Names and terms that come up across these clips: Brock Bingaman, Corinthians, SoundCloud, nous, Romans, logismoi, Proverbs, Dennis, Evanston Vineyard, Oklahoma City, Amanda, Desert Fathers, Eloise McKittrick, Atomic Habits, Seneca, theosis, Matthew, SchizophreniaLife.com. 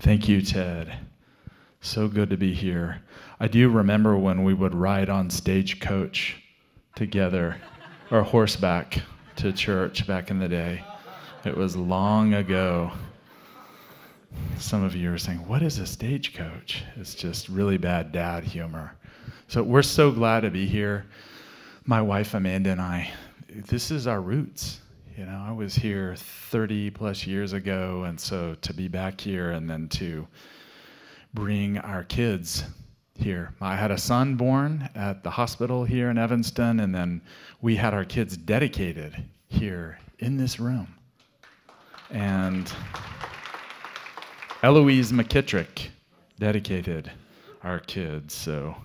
Thank you, Ted. So good to be here. I do remember when we would ride on stagecoach together, or horseback to church back in the day. It was long ago. Some of you are saying, what is a stagecoach? It's just really bad dad humor. So we're so glad to be here. My wife, Amanda, and I, this is our roots. You know, I was here 30 plus years ago, and so to be back here and then to bring our kids here. I had a son born at the hospital here in Evanston, and then we had our kids dedicated here in this room. And Eloise McKittrick dedicated our kids, so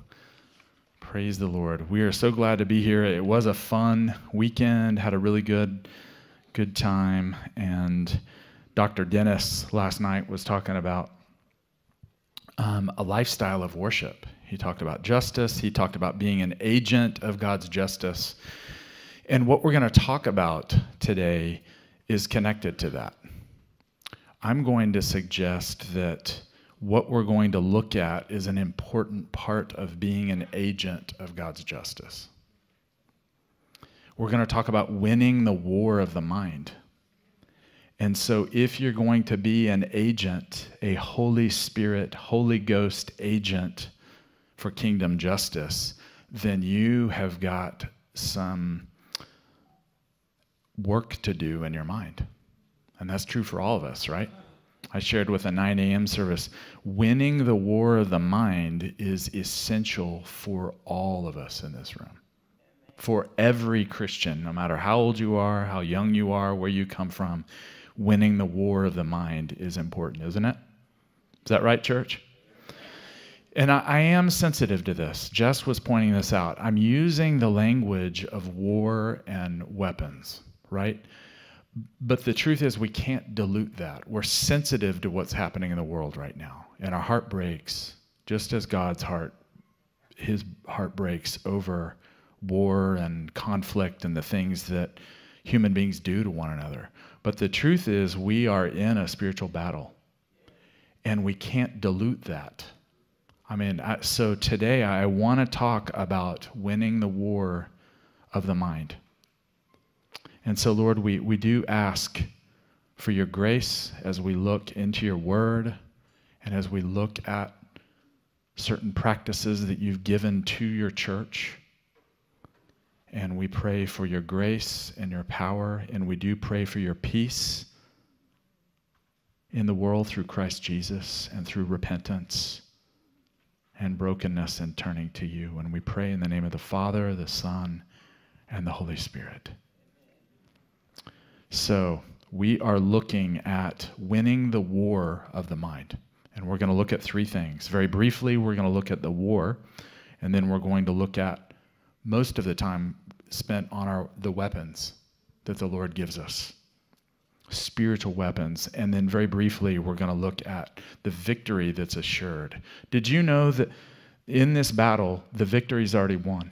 praise the Lord. We are so glad to be here. It was a fun weekend, had a really good time, and Dr. Dennis last night was talking about a lifestyle of worship. He talked about justice. He talked about being an agent of God's justice. And what we're going to talk about today is connected to that. I'm going to suggest that what we're going to look at is an important part of being an agent of God's justice. We're going to talk about winning the war of the mind. And so if you're going to be an agent, a Holy Spirit, Holy Ghost agent for kingdom justice, then you have got some work to do in your mind. And that's true for all of us, right? I shared with a 9 a.m. service, winning the war of the mind is essential for all of us in this room. For every Christian, no matter how old you are, how young you are, where you come from, winning the war of the mind is important, isn't it? Is that right, church? And I am sensitive to this. Jess was pointing this out. I'm using the language of war and weapons, right? But the truth is we can't dilute that. We're sensitive to what's happening in the world right now. And our heart breaks, just as God's heart, his heart breaks over war and conflict and the things that human beings do to one another. But the truth is we are in a spiritual battle, and we can't dilute that. I mean, so today I want to talk about winning the war of the mind. And so, Lord, we do ask for your grace as we look into your word and as we look at certain practices that you've given to your church. And we pray for your grace and your power, and we do pray for your peace in the world through Christ Jesus and through repentance and brokenness and turning to you. And we pray in the name of the Father, the Son, and the Holy Spirit. So we are looking at winning the war of the mind, and we're going to look at three things. Very briefly, we're going to look at the war, and then we're going to look at most of the time spent on the weapons that the Lord gives us, spiritual weapons. And then very briefly, we're going to look at the victory that's assured. Did you know that in this battle, the victory's already won?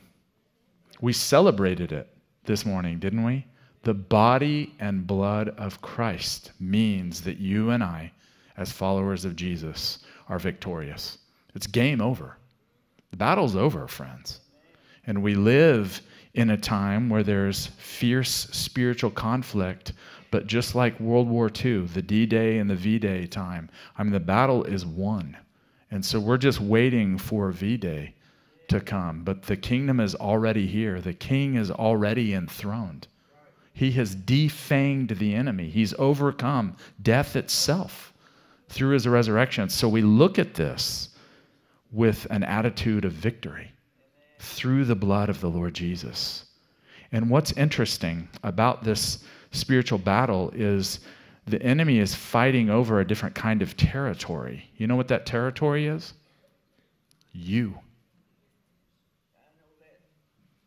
We celebrated it this morning, didn't we? The body and blood of Christ means that you and I, as followers of Jesus, are victorious. It's game over. The battle's over, friends. And we live in a time where there's fierce spiritual conflict, but just like World War II, the D-Day and the V-Day time, I mean, the battle is won. And so we're just waiting for V-Day to come. But the kingdom is already here. The king is already enthroned. He has defanged the enemy. He's overcome death itself through his resurrection. So we look at this with an attitude of victory through the blood of the Lord Jesus. And what's interesting about this spiritual battle is the enemy is fighting over a different kind of territory. You know what that territory is? You.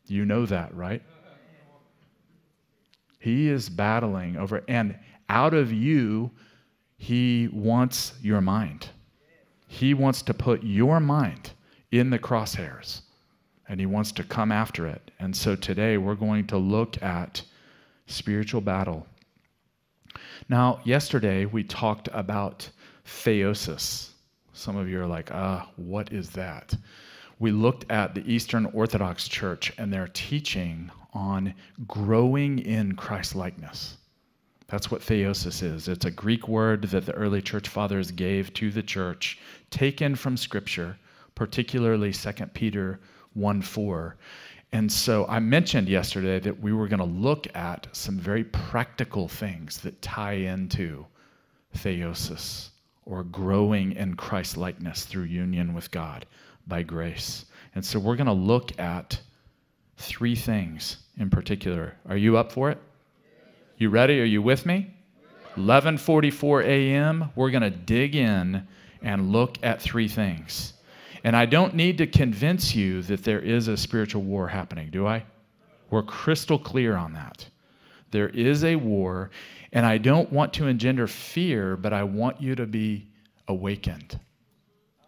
You know that, right? He is battling over, and out of you, he wants your mind. He wants to put your mind in the crosshairs. And he wants to come after it. And so today we're going to look at spiritual battle. Now, yesterday we talked about theosis. Some of you are like, what is that? We looked at the Eastern Orthodox Church and their teaching on growing in Christ-likeness. That's what theosis is. It's a Greek word that the early church fathers gave to the church, taken from Scripture, particularly 2 Peter 1:4. And so I mentioned yesterday that we were going to look at some very practical things that tie into theosis, or growing in Christ-likeness through union with God by grace. And so we're going to look at three things in particular. Are you up for it? You ready? Are you with me? 11:44 a.m., we're going to dig in and look at three things. And I don't need to convince you that there is a spiritual war happening, do I? We're crystal clear on that. There is a war, and I don't want to engender fear, but I want you to be awakened.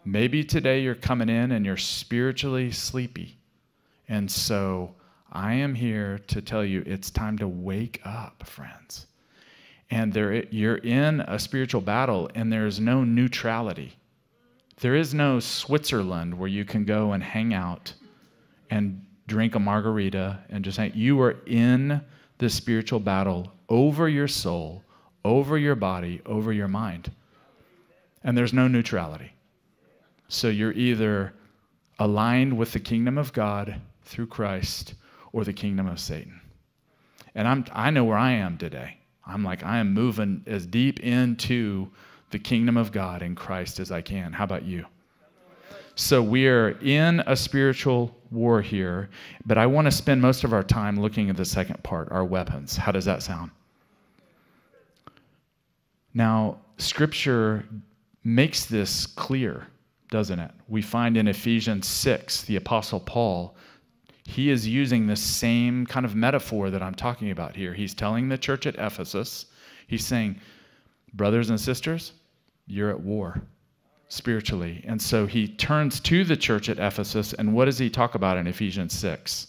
Maybe today you're coming in and you're spiritually sleepy. And so I am here to tell you it's time to wake up, friends. And you're in a spiritual battle, and there is no neutrality. There is no Switzerland where you can go and hang out and drink a margarita and just hang. You are in the spiritual battle over your soul, over your body, over your mind. And there's no neutrality. So you're either aligned with the kingdom of God through Christ or the kingdom of Satan. And I know where I am today. I'm like, I am moving as deep into the kingdom of God in Christ as I can. How about you? So we are in a spiritual war here, but I want to spend most of our time looking at the second part, our weapons. How does that sound? Now, Scripture makes this clear, doesn't it? We find in Ephesians 6, the Apostle Paul, he is using the same kind of metaphor that I'm talking about here. He's telling the church at Ephesus, he's saying, brothers and sisters, you're at war spiritually. And so he turns to the church at Ephesus, and what does he talk about in Ephesians 6?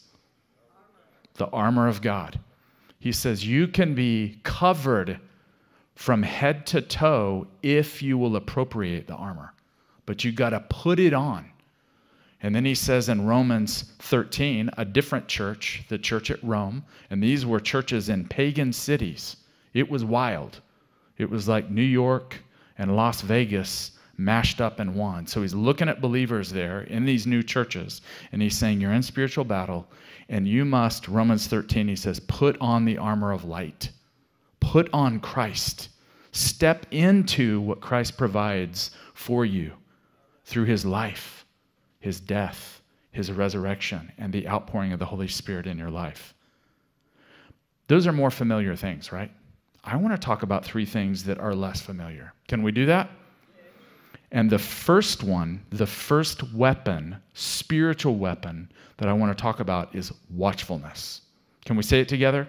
The armor of God. He says, you can be covered from head to toe if you will appropriate the armor, but you got to put it on. And then he says in Romans 13, a different church, the church at Rome, and these were churches in pagan cities. It was wild. It was like New York and Las Vegas mashed up in one. So he's looking at believers there in these new churches, and he's saying, you're in spiritual battle, and you must, Romans 13, he says, put on the armor of light. Put on Christ. Step into what Christ provides for you through his life, his death, his resurrection, and the outpouring of the Holy Spirit in your life. Those are more familiar things, right? I want to talk about three things that are less familiar. Can we do that? And the first one, the first weapon, spiritual weapon that I want to talk about is watchfulness. Can we say it together?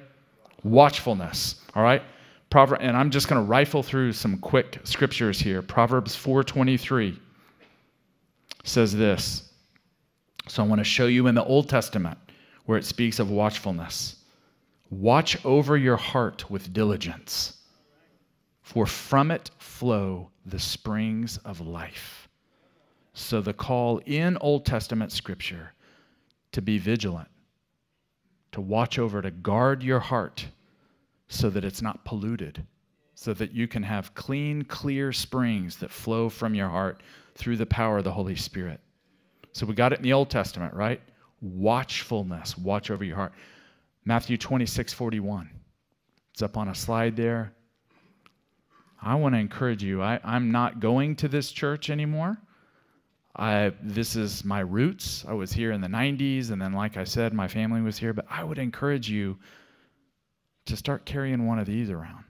Watchfulness. All right? And I'm just going to rifle through some quick scriptures here. Proverbs 4:23 says this. So I want to show you in the Old Testament where it speaks of watchfulness. Watch over your heart with diligence, for from it flow the springs of life. So the call in Old Testament Scripture to be vigilant, to watch over, to guard your heart so that it's not polluted, so that you can have clean, clear springs that flow from your heart through the power of the Holy Spirit. So we got it in the Old Testament, right? Watchfulness, watch over your heart. Matthew 26:41. It's up on a slide there. I want to encourage you. I'm not going to this church anymore. This is my roots. I was here in the 90s, and then, like I said, my family was here. But I would encourage you to start carrying one of these around.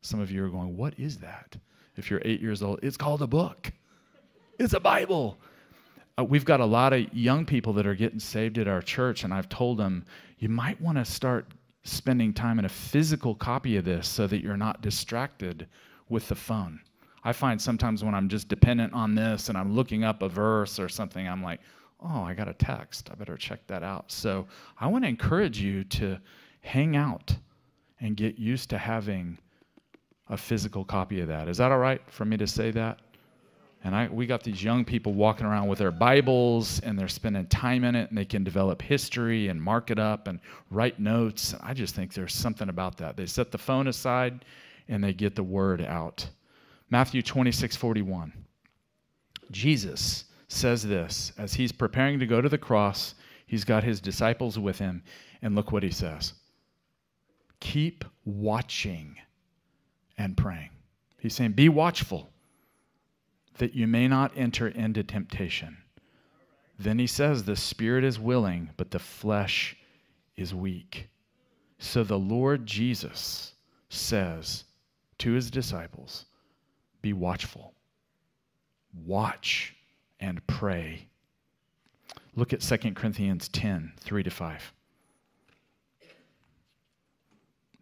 Some of you are going, what is that? If you're 8 years old, it's called a book. It's a Bible. We've got a lot of young people that are getting saved at our church, and I've told them, you might want to start spending time in a physical copy of this so that you're not distracted with the phone. I find sometimes when I'm just dependent on this and I'm looking up a verse or something, I'm like, oh, I got a text. I better check that out. So I want to encourage you to hang out and get used to having a physical copy of that. Is that all right for me to say that? And we got these young people walking around with their Bibles, and they're spending time in it, and they can develop history and mark it up and write notes. I just think there's something about that. They set the phone aside, and they get the word out. Matthew 26:41. Jesus says this. As he's preparing to go to the cross, he's got his disciples with him, and look what he says. Keep watching and praying. He's saying, be watchful, that you may not enter into temptation. Then he says, the spirit is willing, but the flesh is weak. So the Lord Jesus says to his disciples, be watchful. Watch and pray. Look at 2 Corinthians 10, 3-5.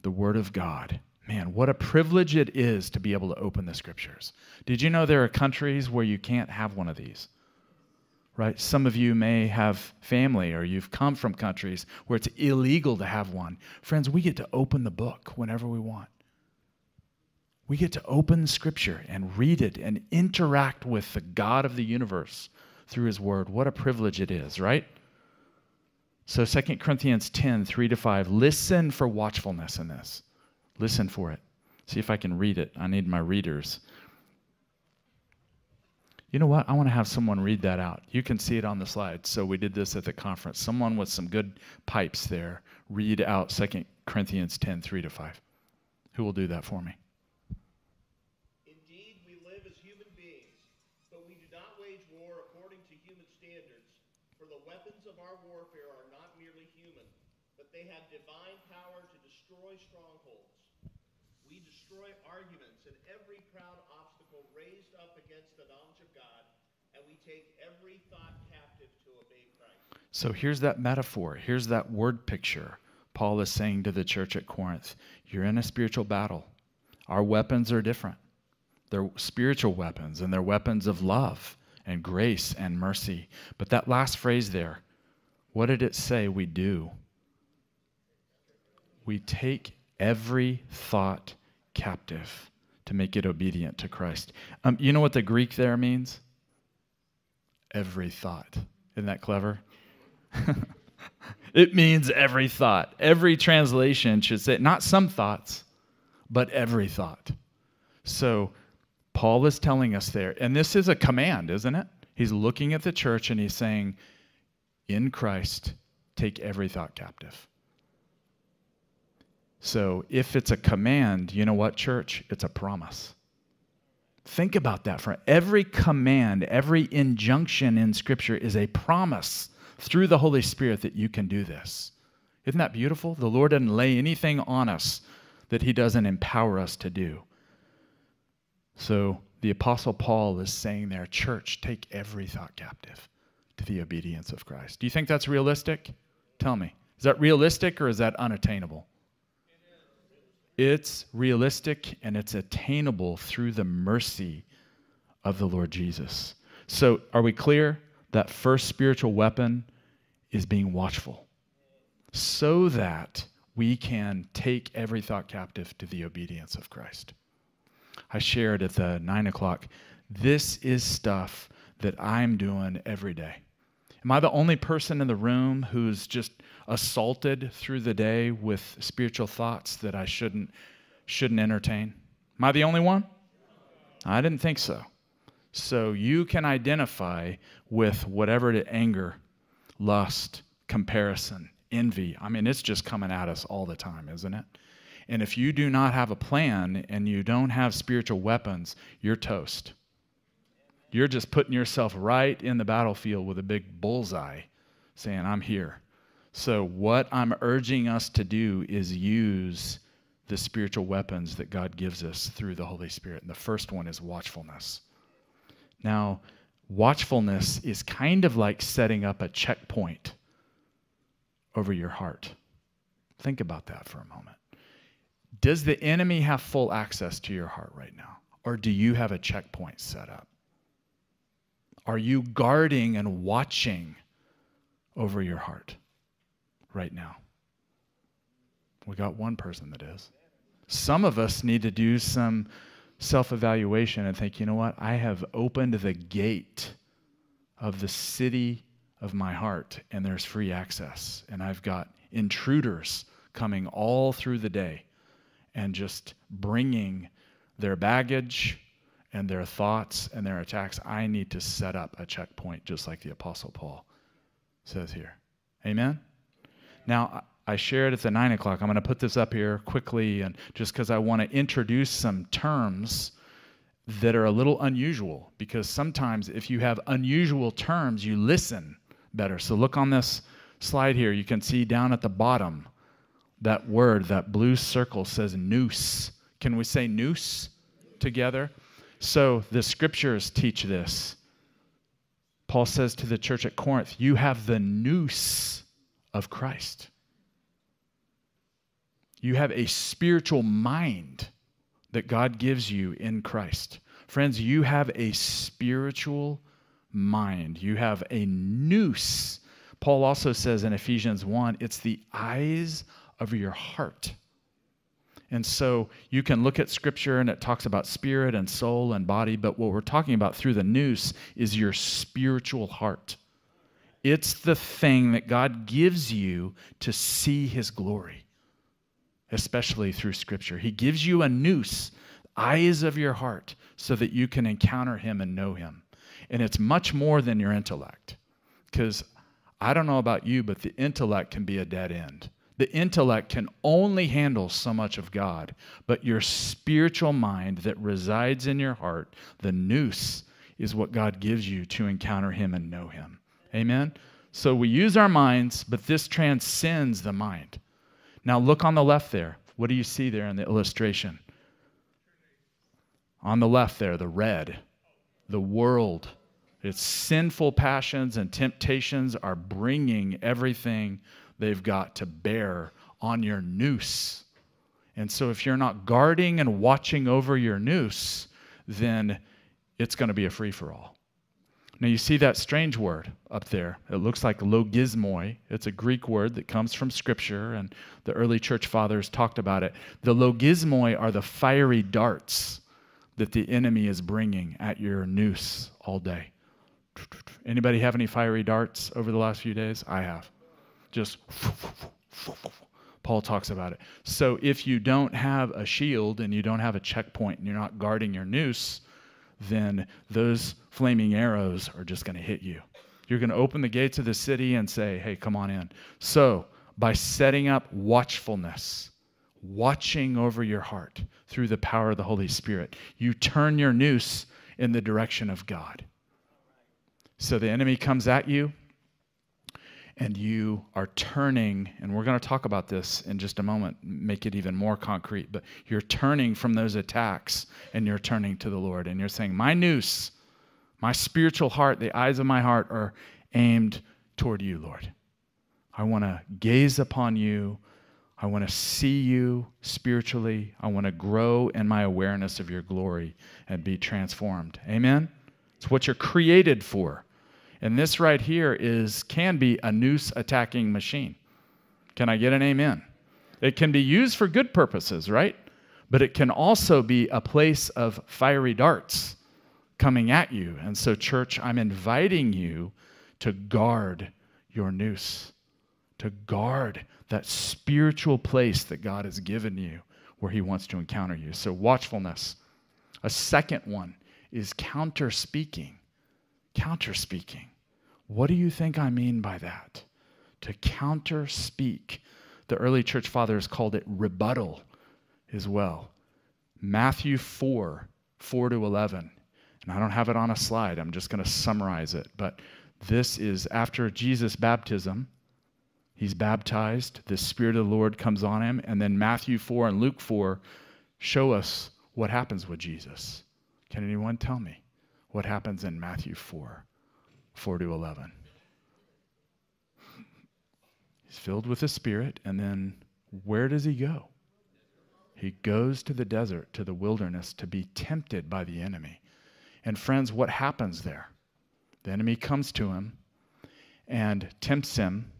The Word of God. Man, what a privilege it is to be able to open the Scriptures. Did you know there are countries where you can't have one of these? Right? Some of you may have family, or you've come from countries where it's illegal to have one. Friends, we get to open the book whenever we want. We get to open Scripture and read it and interact with the God of the universe through His Word. What a privilege it is, right? So 2 Corinthians 10, 3-5, listen for watchfulness in this. Listen for it. See if I can read it. I need my readers. You know what? I want to have someone read that out. You can see it on the slide. So we did this at the conference. Someone with some good pipes there, read out 2 Corinthians 10, 3-5. Who will do that for me? Indeed, we live as human beings, but we do not wage war according to human standards. For the weapons of our warfare are not merely human, but they have divine power to destroy strongholds. We destroy arguments and every proud obstacle raised up against the knowledge of God, and we take every thought captive to obey Christ. So here's that metaphor. Here's that word picture. Paul is saying to the church at Corinth, you're in a spiritual battle. Our weapons are different. They're spiritual weapons, and they're weapons of love and grace and mercy. But that last phrase there, what did it say we do? We take every thought captive to make it obedient to Christ. You know what the Greek there means? Every thought. Isn't that clever? It means every thought. Every translation should say, not some thoughts, but every thought. So Paul is telling us there, and this is a command, isn't it? He's looking at the church and he's saying, in Christ, take every thought captive. So if it's a command, you know what, church? It's a promise. Think about that. For every command, every injunction in Scripture is a promise through the Holy Spirit that you can do this. Isn't that beautiful? The Lord doesn't lay anything on us that He doesn't empower us to do. So the Apostle Paul is saying there, church, take every thought captive to the obedience of Christ. Do you think that's realistic? Tell me. Is that realistic or is that unattainable? It's realistic and it's attainable through the mercy of the Lord Jesus. So are we clear? That first spiritual weapon is being watchful so that we can take every thought captive to the obedience of Christ. I shared at the 9 o'clock, this is stuff that I'm doing every day. Am I the only person in the room who's just assaulted through the day with spiritual thoughts that I shouldn't entertain? Am I the only one? I didn't think so. So you can identify with whatever to anger, lust, comparison, envy. I mean, it's just coming at us all the time, isn't it? And if you do not have a plan and you don't have spiritual weapons, you're toast. You're just putting yourself right in the battlefield with a big bullseye saying, I'm here. So what I'm urging us to do is use the spiritual weapons that God gives us through the Holy Spirit. And the first one is watchfulness. Now, watchfulness is kind of like setting up a checkpoint over your heart. Think about that for a moment. Does the enemy have full access to your heart right now? Or do you have a checkpoint set up? Are you guarding and watching over your heart right now? We got one person that is. Some of us need to do some self-evaluation and think, you know what? I have opened the gate of the city of my heart, and there's free access. And I've got intruders coming all through the day and just bringing their baggage and their thoughts and their attacks. I need to set up a checkpoint, just like the Apostle Paul says here. Amen? Now, I shared at the 9 o'clock. I'm going to put this up here quickly, and just because I want to introduce some terms that are a little unusual, because sometimes if you have unusual terms, you listen better. So look on this slide here. You can see down at the bottom that word, that blue circle says nous. Can we say nous together? So the scriptures teach this. Paul says to the church at Corinth, you have the nous of Christ. You have a spiritual mind that God gives you in Christ. Friends, you have a spiritual mind. You have a nous. Paul also says in Ephesians 1, it's the eyes of your heart. And so you can look at Scripture, and it talks about spirit and soul and body, but what we're talking about through the nous is your spiritual heart. It's the thing that God gives you to see His glory, especially through Scripture. He gives you a nous, eyes of your heart, so that you can encounter Him and know Him. And it's much more than your intellect, because I don't know about you, but the intellect can be a dead end. The intellect can only handle so much of God, but your spiritual mind that resides in your heart, the nous, is what God gives you to encounter Him and know Him. Amen? So we use our minds, but this transcends the mind. Now look on the left there. What do you see there in the illustration? On the left there, the red, the world. Its sinful passions and temptations are bringing everything they've got to bear on your nous. And so if you're not guarding and watching over your nous, then it's going to be a free-for-all. Now you see that strange word up there. It looks like logismoi. It's a Greek word that comes from Scripture, and the early church fathers talked about it. The logismoi are the fiery darts that the enemy is bringing at your nous all day. Anybody have any fiery darts over the last few days? I have. Just Paul talks about it. So if you don't have a shield and you don't have a checkpoint and you're not guarding your nous, then those flaming arrows are just going to hit you. You're going to open the gates of the city and say, hey, come on in. So by setting up watchfulness, watching over your heart through the power of the Holy Spirit, you turn your nous in the direction of God. So the enemy comes at you, and you are turning, and we're going to talk about this in just a moment, make it even more concrete, but you're turning from those attacks, and you're turning to the Lord, and you're saying, my nous, my spiritual heart, the eyes of my heart are aimed toward you, Lord. I want to gaze upon you. I want to see you spiritually. I want to grow in my awareness of your glory and be transformed. Amen? It's what you're created for. And this right here can be a nous attacking machine. Can I get an amen? It can be used for good purposes, right? But it can also be a place of fiery darts coming at you. And so, church, I'm inviting you to guard your nous, to guard that spiritual place that God has given you where He wants to encounter you. So watchfulness. A second one is counter-speaking. Counter-speaking. What do you think I mean by that? To counter-speak. The early church fathers called it rebuttal as well. Matthew 4:4-11. And I don't have it on a slide. I'm just going to summarize it. But this is after Jesus' baptism. He's baptized. The Spirit of the Lord comes on Him. And then Matthew 4 and Luke 4 show us what happens with Jesus. Can anyone tell me what happens in Matthew 4:4-11? He's filled with the Spirit, and then where does He go? He goes to the desert, to the wilderness, to be tempted by the enemy. And friends, what happens there? The enemy comes to Him and tempts Him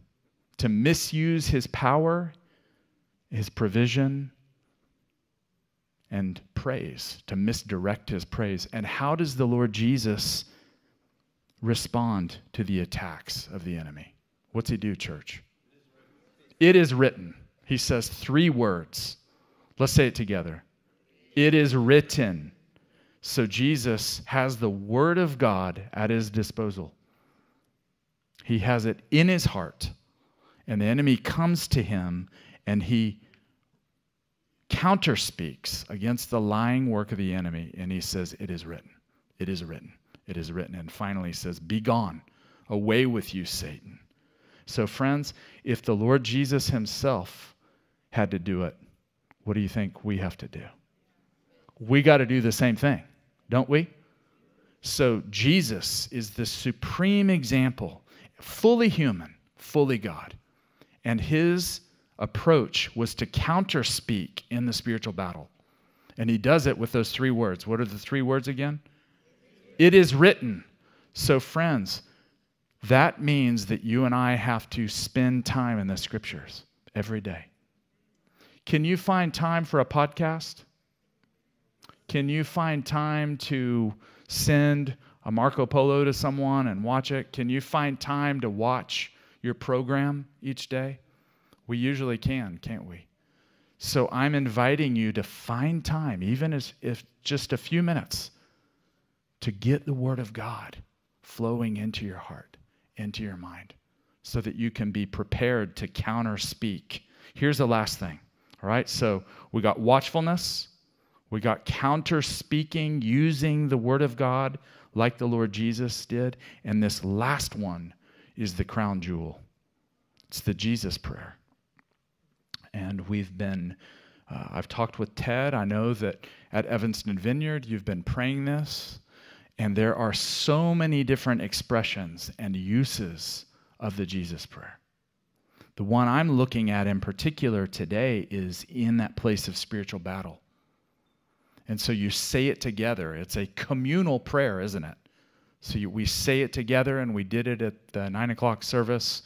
to misuse His power, His provision, and praise, to misdirect his praise. And how does the Lord Jesus respond to the attacks of the enemy? What's he do, church? It is written. He says three words. Let's say it together. It is written. So Jesus has the word of God at his disposal. He has it in his heart. And the enemy comes to him and he counterspeaks against the lying work of the enemy. And he says, it is written. It is written. It is written. And finally he says, be gone. Away with you, Satan. So friends, if the Lord Jesus himself had to do it, what do you think we have to do? We got to do the same thing, don't we? So Jesus is the supreme example, fully human, fully God. And his approach was to counterspeak in the spiritual battle. And he does it with those three words. What are the three words again? It is written. So friends, that means that you and I have to spend time in the scriptures every day. Can you find time for a podcast? Can you find time to send a Marco Polo to someone and watch it? Can you find time to watch your program each day? We usually can, can't we? So I'm inviting you to find time, even if just a few minutes, to get the Word of God flowing into your heart, into your mind, so that you can be prepared to counter-speak. Here's the last thing, all right? So we got watchfulness. We got counter-speaking, using the Word of God like the Lord Jesus did. And this last one is the crown jewel. It's the Jesus prayer. And we've been, I've talked with Ted. I know that at Evanston Vineyard, you've been praying this. And there are so many different expressions and uses of the Jesus prayer. The one I'm looking at in particular today is in that place of spiritual battle. And so you say it together. It's a communal prayer, isn't it? So we say it together, and we did it at the 9 o'clock service.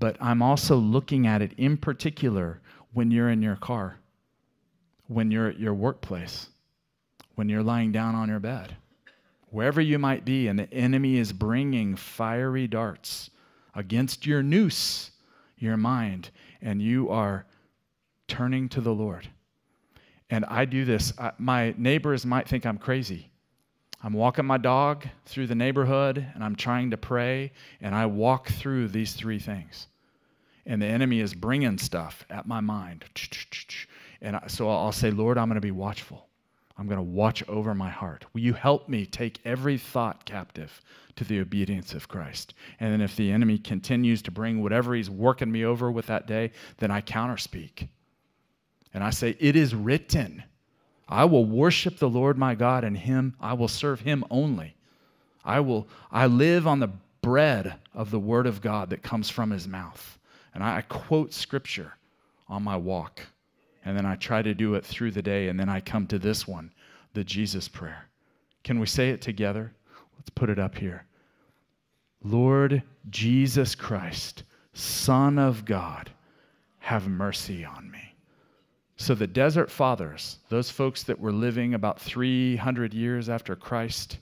But I'm also looking at it in particular when you're in your car, when you're at your workplace, when you're lying down on your bed, wherever you might be, and the enemy is bringing fiery darts against your nous, your mind, and you are turning to the Lord. And I do this. My neighbors might think I'm crazy. I'm walking my dog through the neighborhood, and I'm trying to pray, and I walk through these three things. And the enemy is bringing stuff at my mind. And so I'll say, Lord, I'm going to be watchful. I'm going to watch over my heart. Will you help me take every thought captive to the obedience of Christ? And then if the enemy continues to bring whatever he's working me over with that day, then I counterspeak. And I say, it is written, I will worship the Lord my God, and him, I will serve him only. I live on the bread of the word of God that comes from his mouth. And I quote scripture on my walk. And then I try to do it through the day. And then I come to this one, the Jesus prayer. Can we say it together? Let's put it up here. Lord Jesus Christ, Son of God, have mercy on me. So the Desert Fathers, those folks that were living about 300 years after Christ,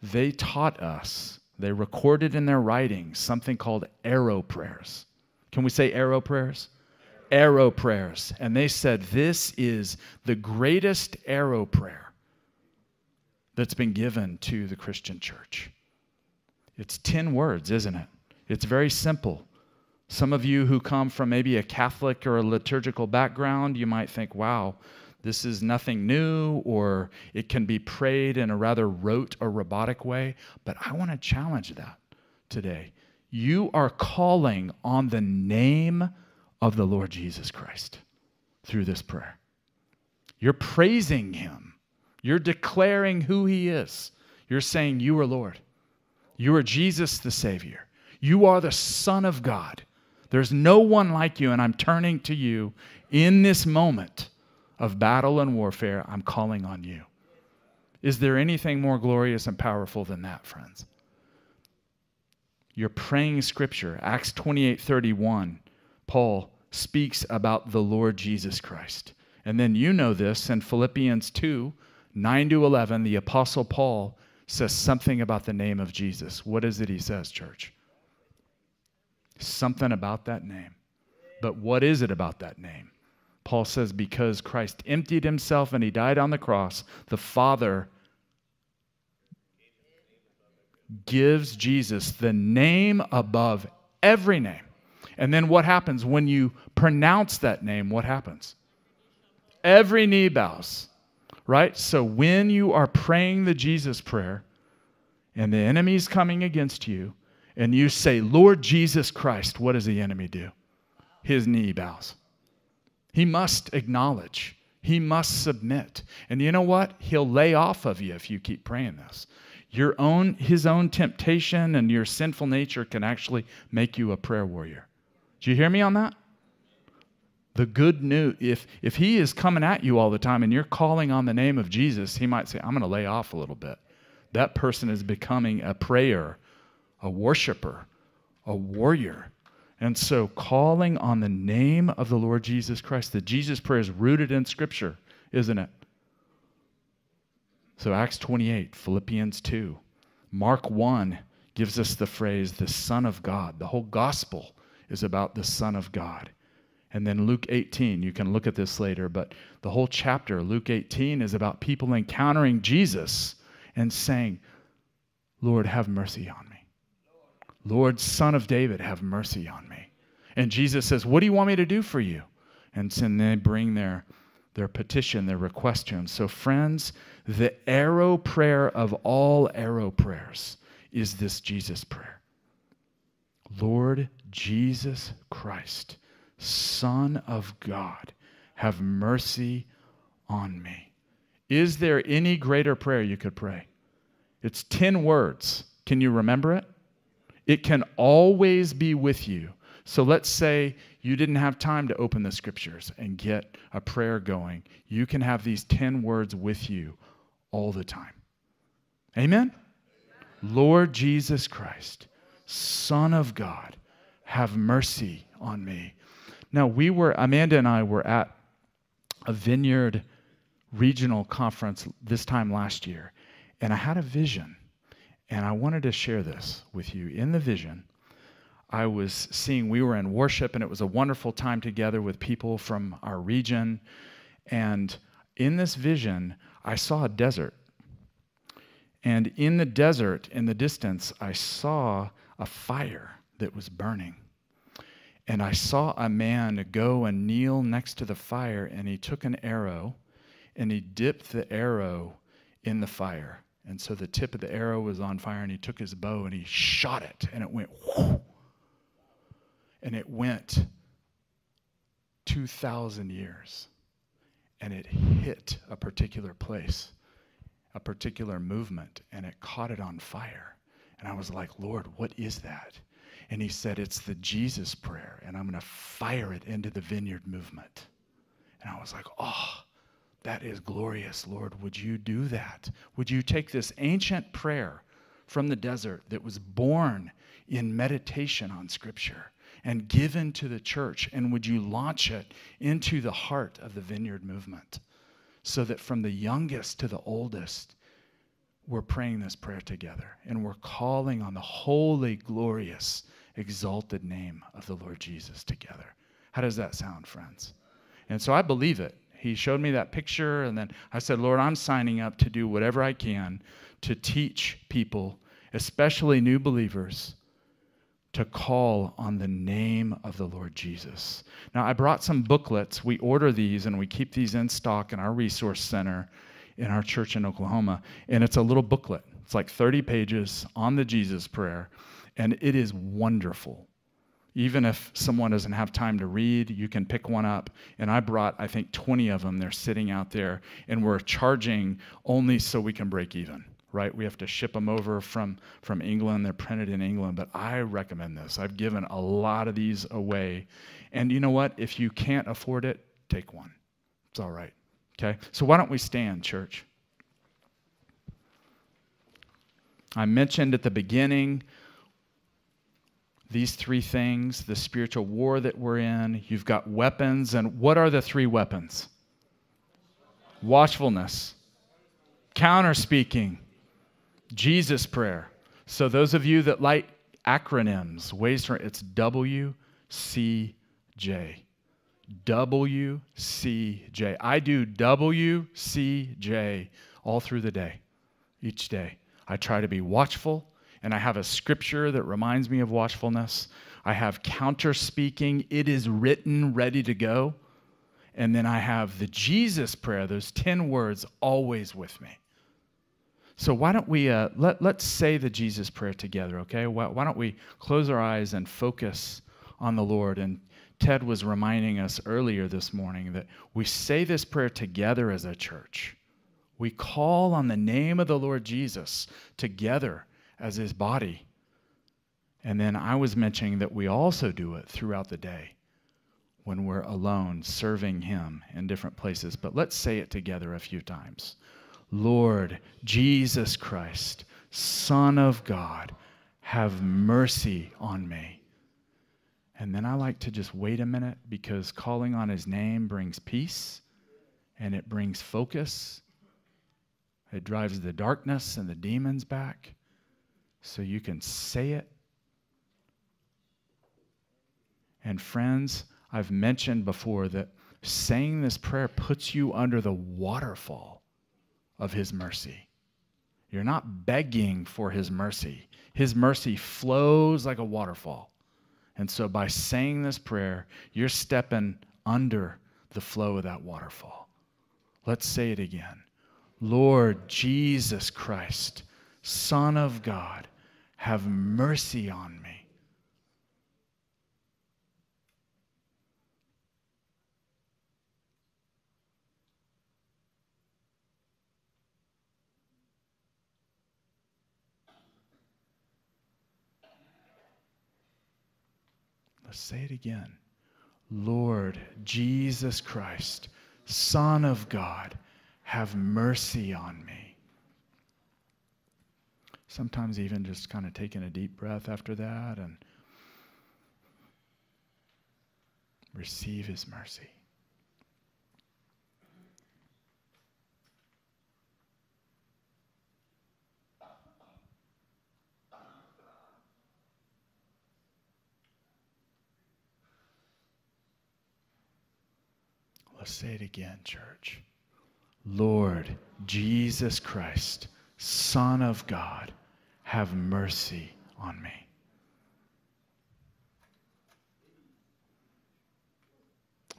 they taught us, they recorded in their writings something called arrow prayers. Can we say arrow prayers? Arrow prayers. And they said this is the greatest arrow prayer that's been given to the Christian church. It's 10 words, isn't it? It's very simple. Some of you who come from maybe a Catholic or a liturgical background, you might think, wow, this is nothing new, or it can be prayed in a rather rote or robotic way. But I want to challenge that today. You are calling on the name of the Lord Jesus Christ through this prayer. You're praising him. You're declaring who he is. You're saying you are Lord. You are Jesus the Savior. You are the Son of God. There's no one like you, and I'm turning to you in this moment of battle and warfare. I'm calling on you. Is there anything more glorious and powerful than that, friends? You're praying scripture. Acts 28:31, Paul speaks about the Lord Jesus Christ. And then you know this in Philippians 2, 9-11, the Apostle Paul says something about the name of Jesus. What is it he says, church? Something about that name. But what is it about that name? Paul says, because Christ emptied himself and he died on the cross, the Father gives Jesus the name above every name. And then what happens when you pronounce that name? What happens? Every knee bows, right? So when you are praying the Jesus prayer and the enemy's coming against you and you say, Lord Jesus Christ, what does the enemy do? His knee bows. He must acknowledge. He must submit. And you know what? He'll lay off of you if you keep praying this. His own temptation and your sinful nature can actually make you a prayer warrior. Do you hear me on that? The good news, if he is coming at you all the time and you're calling on the name of Jesus, he might say, I'm going to lay off a little bit. That person is becoming a prayer, a worshiper, a warrior. And so calling on the name of the Lord Jesus Christ, the Jesus prayer is rooted in Scripture, isn't it? So Acts 28, Philippians 2, Mark 1 gives us the phrase, the Son of God. The whole gospel is about the Son of God. And then Luke 18, you can look at this later, but the whole chapter, Luke 18, is about people encountering Jesus and saying, Lord, have mercy on me. Lord, Son of David, have mercy on me. And Jesus says, what do you want me to do for you? And then they bring their petition, their request to him. So friends, the arrow prayer of all arrow prayers is this Jesus prayer. Lord Jesus Christ, Son of God, have mercy on me. Is there any greater prayer you could pray? It's 10 words. Can you remember it? It can always be with you. So let's say you didn't have time to open the Scriptures and get a prayer going. You can have these 10 words with you all the time. Amen? Amen? Lord Jesus Christ, Son of God, have mercy on me. Now, Amanda and I were at a Vineyard regional conference this time last year, and I had a vision, and I wanted to share this with you. In the vision, I was seeing we were in worship, and it was a wonderful time together with people from our region. And in this vision, I saw a desert. And in the desert, in the distance, I saw a fire that was burning. And I saw a man go and kneel next to the fire, and he took an arrow, and he dipped the arrow in the fire. And so the tip of the arrow was on fire, and he took his bow, and he shot it, and it went whoo. And it went 2,000 years, and it hit a particular place, a particular movement, and it caught it on fire. And I was like, Lord, what is that? And he said, it's the Jesus prayer, and I'm going to fire it into the Vineyard movement. And I was like, oh, that is glorious, Lord. Would you do that? Would you take this ancient prayer from the desert that was born in meditation on Scripture and given to the church, and would you launch it into the heart of the Vineyard movement so that from the youngest to the oldest, we're praying this prayer together, and we're calling on the holy, glorious, exalted name of the Lord Jesus together. How does that sound, friends? And so I believe it. He showed me that picture, and then I said, Lord, I'm signing up to do whatever I can to teach people, especially new believers, to call on the name of the Lord Jesus. Now, I brought some booklets. We order these, and we keep these in stock in our resource center in our church in Oklahoma, and it's a little booklet. It's like 30 pages on the Jesus prayer, and it is wonderful. Even if someone doesn't have time to read, you can pick one up, and I brought, I think, 20 of them. They're sitting out there, and we're charging only so we can break even. Right? We have to ship them over from England. They're printed in England, but I recommend this. I've given a lot of these away. And you know what? If you can't afford it, take one. It's all right. Okay? So why don't we stand, church? I mentioned at the beginning these three things, the spiritual war that we're in. You've got weapons, and what are the three weapons? watchfulness, counter-speaking, Jesus prayer. So those of you that like acronyms, ways for it's WCJ. WCJ. I do WCJ all through the day, each day. I try to be watchful, and I have a scripture that reminds me of watchfulness. I have counter-speaking. It is written, ready to go. And then I have the Jesus prayer, those 10 words always with me. So why don't we, let's say the Jesus prayer together, okay? Why don't we close our eyes and focus on the Lord? And Ted was reminding us earlier this morning that we say this prayer together as a church. We call on the name of the Lord Jesus together as his body. And then I was mentioning that we also do it throughout the day when we're alone serving him in different places. But let's say it together a few times. Lord Jesus Christ, Son of God, have mercy on me. And then I like to just wait a minute, because calling on his name brings peace and it brings focus. It drives the darkness and the demons back. So you can say it. And friends, I've mentioned before that saying this prayer puts you under the waterfall of his mercy. You're not begging for his mercy. His mercy flows like a waterfall. And so by saying this prayer, you're stepping under the flow of that waterfall. Let's say it again. Lord Jesus Christ, Son of God, have mercy on me. Let's say it again. Lord Jesus Christ, Son of God, have mercy on me. Sometimes even just kind of taking a deep breath after that and receive his mercy. Let's say it again, church. Lord Jesus Christ, Son of God, have mercy on me.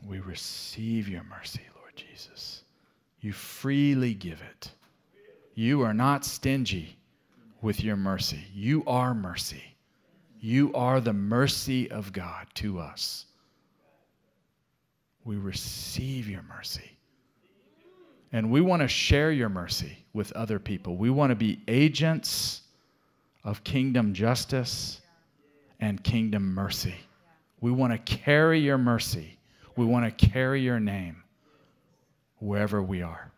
We receive your mercy, Lord Jesus. You freely give it. You are not stingy with your mercy. You are mercy. You are the mercy of God to us. We receive your mercy. And we want to share your mercy with other people. We want to be agents of kingdom justice and kingdom mercy. We want to carry your mercy. We want to carry your name wherever we are.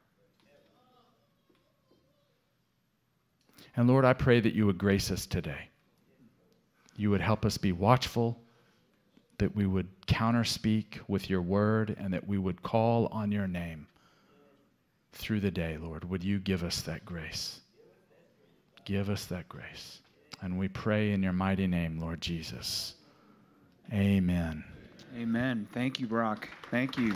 And Lord, I pray that you would grace us today. You would help us be watchful, that we would counterspeak with your word, and that we would call on your name through the day, Lord. Would you give us that grace? Give us that grace. And we pray in your mighty name, Lord Jesus. Amen. Amen. Thank you, Brock. Thank you.